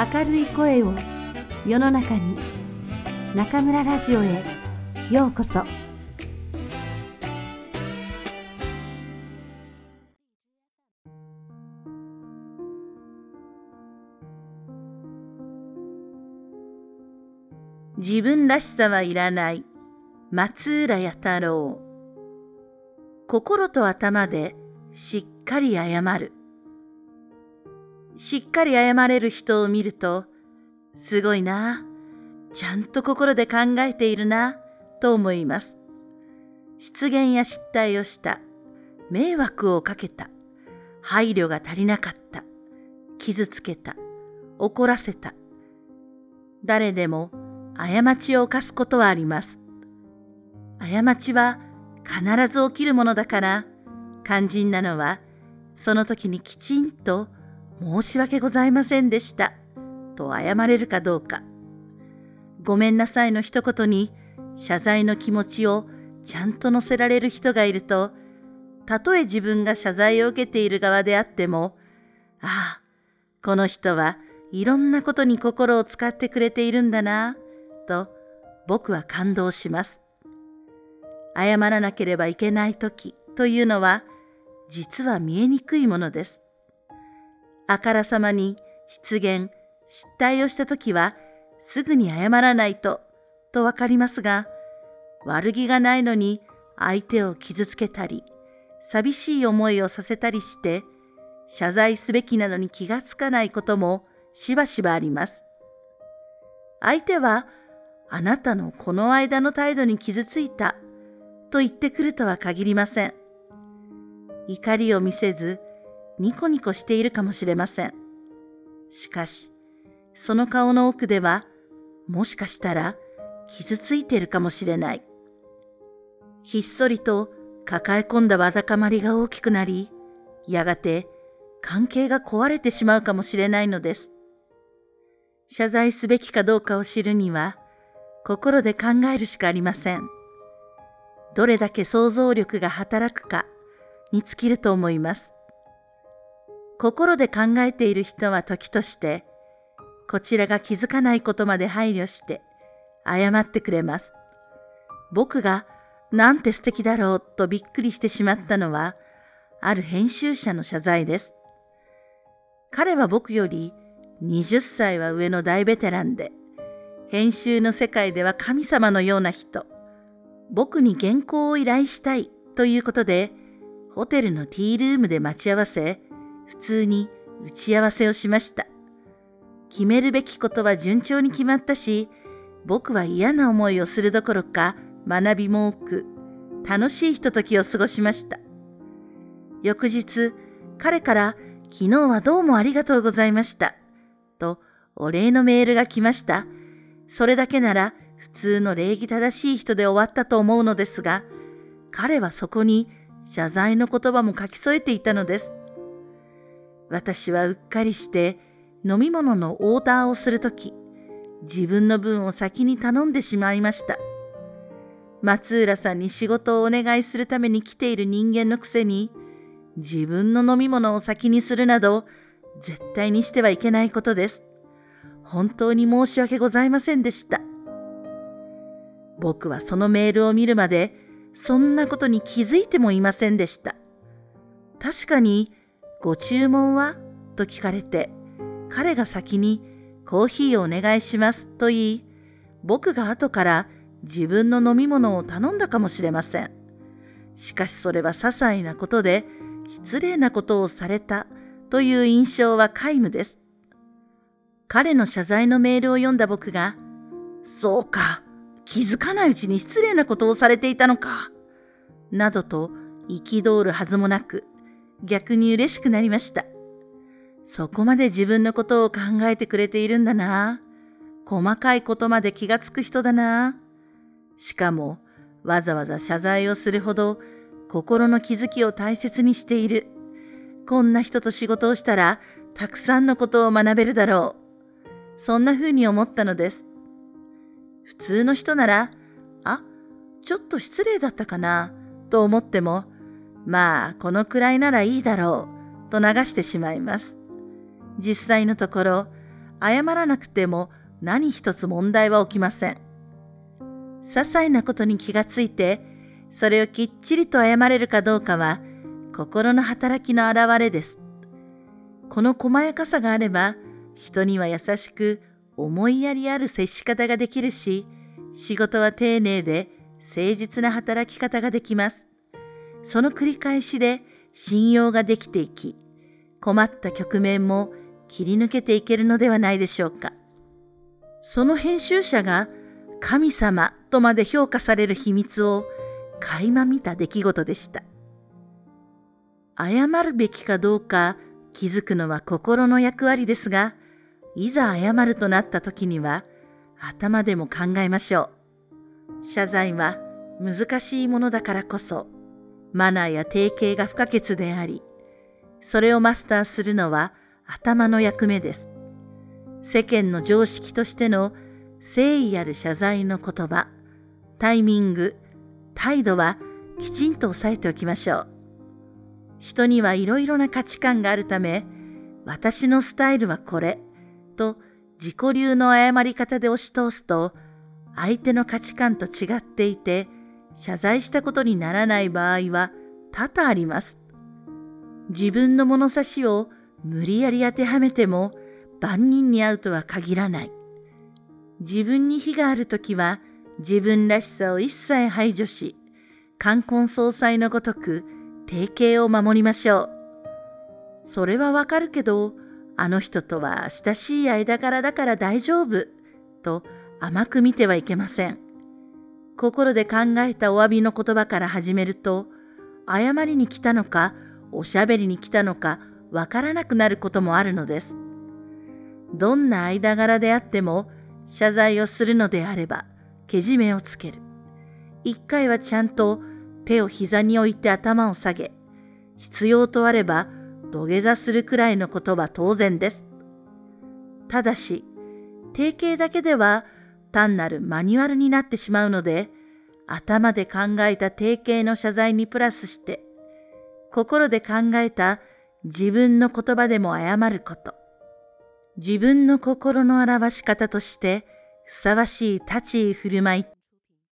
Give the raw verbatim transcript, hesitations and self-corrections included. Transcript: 明るい声を世の中に、中村ラジオへようこそ。自分らしさはいらない松浦弥太郎。心と頭でしっかり謝る。しっかり謝れる人を見ると、すごいな、ちゃんと心で考えているな、と思います。失言や失態をした、迷惑をかけた、配慮が足りなかった、傷つけた、怒らせた。誰でも過ちを犯すことはあります。過ちは必ず起きるものだから、肝心なのは、その時にきちんと申し訳ございませんでした、と謝れるかどうか。ごめんなさいの一言に、謝罪の気持ちをちゃんと乗せられる人がいると、たとえ自分が謝罪を受けている側であっても、ああ、この人はいろんなことに心を使ってくれているんだな、と僕は感動します。謝らなければいけないときというのは、実は見えにくいものです。あからさまに失言、失態をしたときは、すぐに謝らないと、とわかりますが、悪気がないのに相手を傷つけたり、寂しい思いをさせたりして、謝罪すべきなのに気がつかないこともしばしばあります。相手は、あなたのこの間の態度に傷ついた、と言ってくるとは限りません。怒りを見せず、ニコニコしているかもしれません。しかし、その顔の奥では、もしかしたら傷ついているかもしれない。ひっそりと抱え込んだわだかまりが大きくなり、やがて関係が壊れてしまうかもしれないのです。謝罪すべきかどうかを知るには、心で考えるしかありません。どれだけ想像力が働くかに尽きると思います。心で考えている人は時として、こちらが気づかないことまで配慮して、謝ってくれます。僕が、なんて素敵だろうとびっくりしてしまったのは、ある編集者の謝罪です。彼は僕よりにじゅっさいは上の大ベテランで、編集の世界では神様のような人。僕に原稿を依頼したいということで、ホテルのティールームで待ち合わせ、普通に打ち合わせをしました。決めるべきことは順調に決まったし、僕は嫌な思いをするどころか学びも多く、楽しいひとときを過ごしました。翌日、彼から昨日はどうもありがとうございました、とお礼のメールが来ました。それだけなら普通の礼儀正しい人で終わったと思うのですが、彼はそこに謝罪の言葉も書き添えていたのです。私はうっかりして飲み物のオーダーをするとき、自分の分を先に頼んでしまいました。松浦さんに仕事をお願いするために来ている人間のくせに、自分の飲み物を先にするなど、絶対にしてはいけないことです。本当に申し訳ございませんでした。僕はそのメールを見るまで、そんなことに気づいてもいませんでした。確かに、ご注文はと聞かれて、彼が先にコーヒーをお願いしますと言い、僕が後から自分の飲み物を頼んだかもしれません。しかしそれは些細なことで、失礼なことをされたという印象は皆無です。彼の謝罪のメールを読んだ僕が、そうか、気づかないうちに失礼なことをされていたのか、などと憤るはずもなく、逆に嬉しくなりました。そこまで自分のことを考えてくれているんだな。細かいことまで気がつく人だな。しかも、わざわざ謝罪をするほど心の気づきを大切にしている。こんな人と仕事をしたら、たくさんのことを学べるだろう。そんなふうに思ったのです。普通の人なら、あ、ちょっと失礼だったかな、と思っても、まあ、このくらいならいいだろう、と流してしまいます。実際のところ、謝らなくても何一つ問題は起きません。些細なことに気がついて、それをきっちりと謝れるかどうかは、心の働きの表れです。この細やかさがあれば、人には優しく思いやりある接し方ができるし、仕事は丁寧で誠実な働き方ができます。その繰り返しで信用ができていき、困った局面も切り抜けていけるのではないでしょうか。その編集者が神様とまで評価される秘密を垣間見た出来事でした。謝るべきかどうか気づくのは心の役割ですが、いざ謝るとなった時には頭でも考えましょう。謝罪は難しいものだからこそ、マナーや定型が不可欠であり、それをマスターするのは頭の役目です。世間の常識としての誠意ある謝罪の言葉、タイミング、態度はきちんと押さえておきましょう。人にはいろいろな価値観があるため、私のスタイルはこれと自己流の誤り方で押し通すと、相手の価値観と違っていて、謝罪したことにならない場合は多々あります。自分の物差しを無理やり当てはめても万人に会うとは限らない。自分に非があるときは自分らしさを一切排除し、冠婚葬祭のごとく定型を守りましょう。それはわかるけど、あの人とは親しい間柄だから大丈夫と甘く見てはいけません。心で考えたお詫びの言葉から始めると、謝りに来たのか、おしゃべりに来たのかわからなくなることもあるのです。どんな間柄であっても、謝罪をするのであれば、けじめをつける。一回はちゃんと手を膝に置いて頭を下げ、必要とあれば土下座するくらいのことは当然です。ただし、定型だけでは単なるマニュアルになってしまうので、頭で考えた定型の謝罪にプラスして、心で考えた自分の言葉でも謝ること。自分の心の表し方としてふさわしい立ち居振る舞い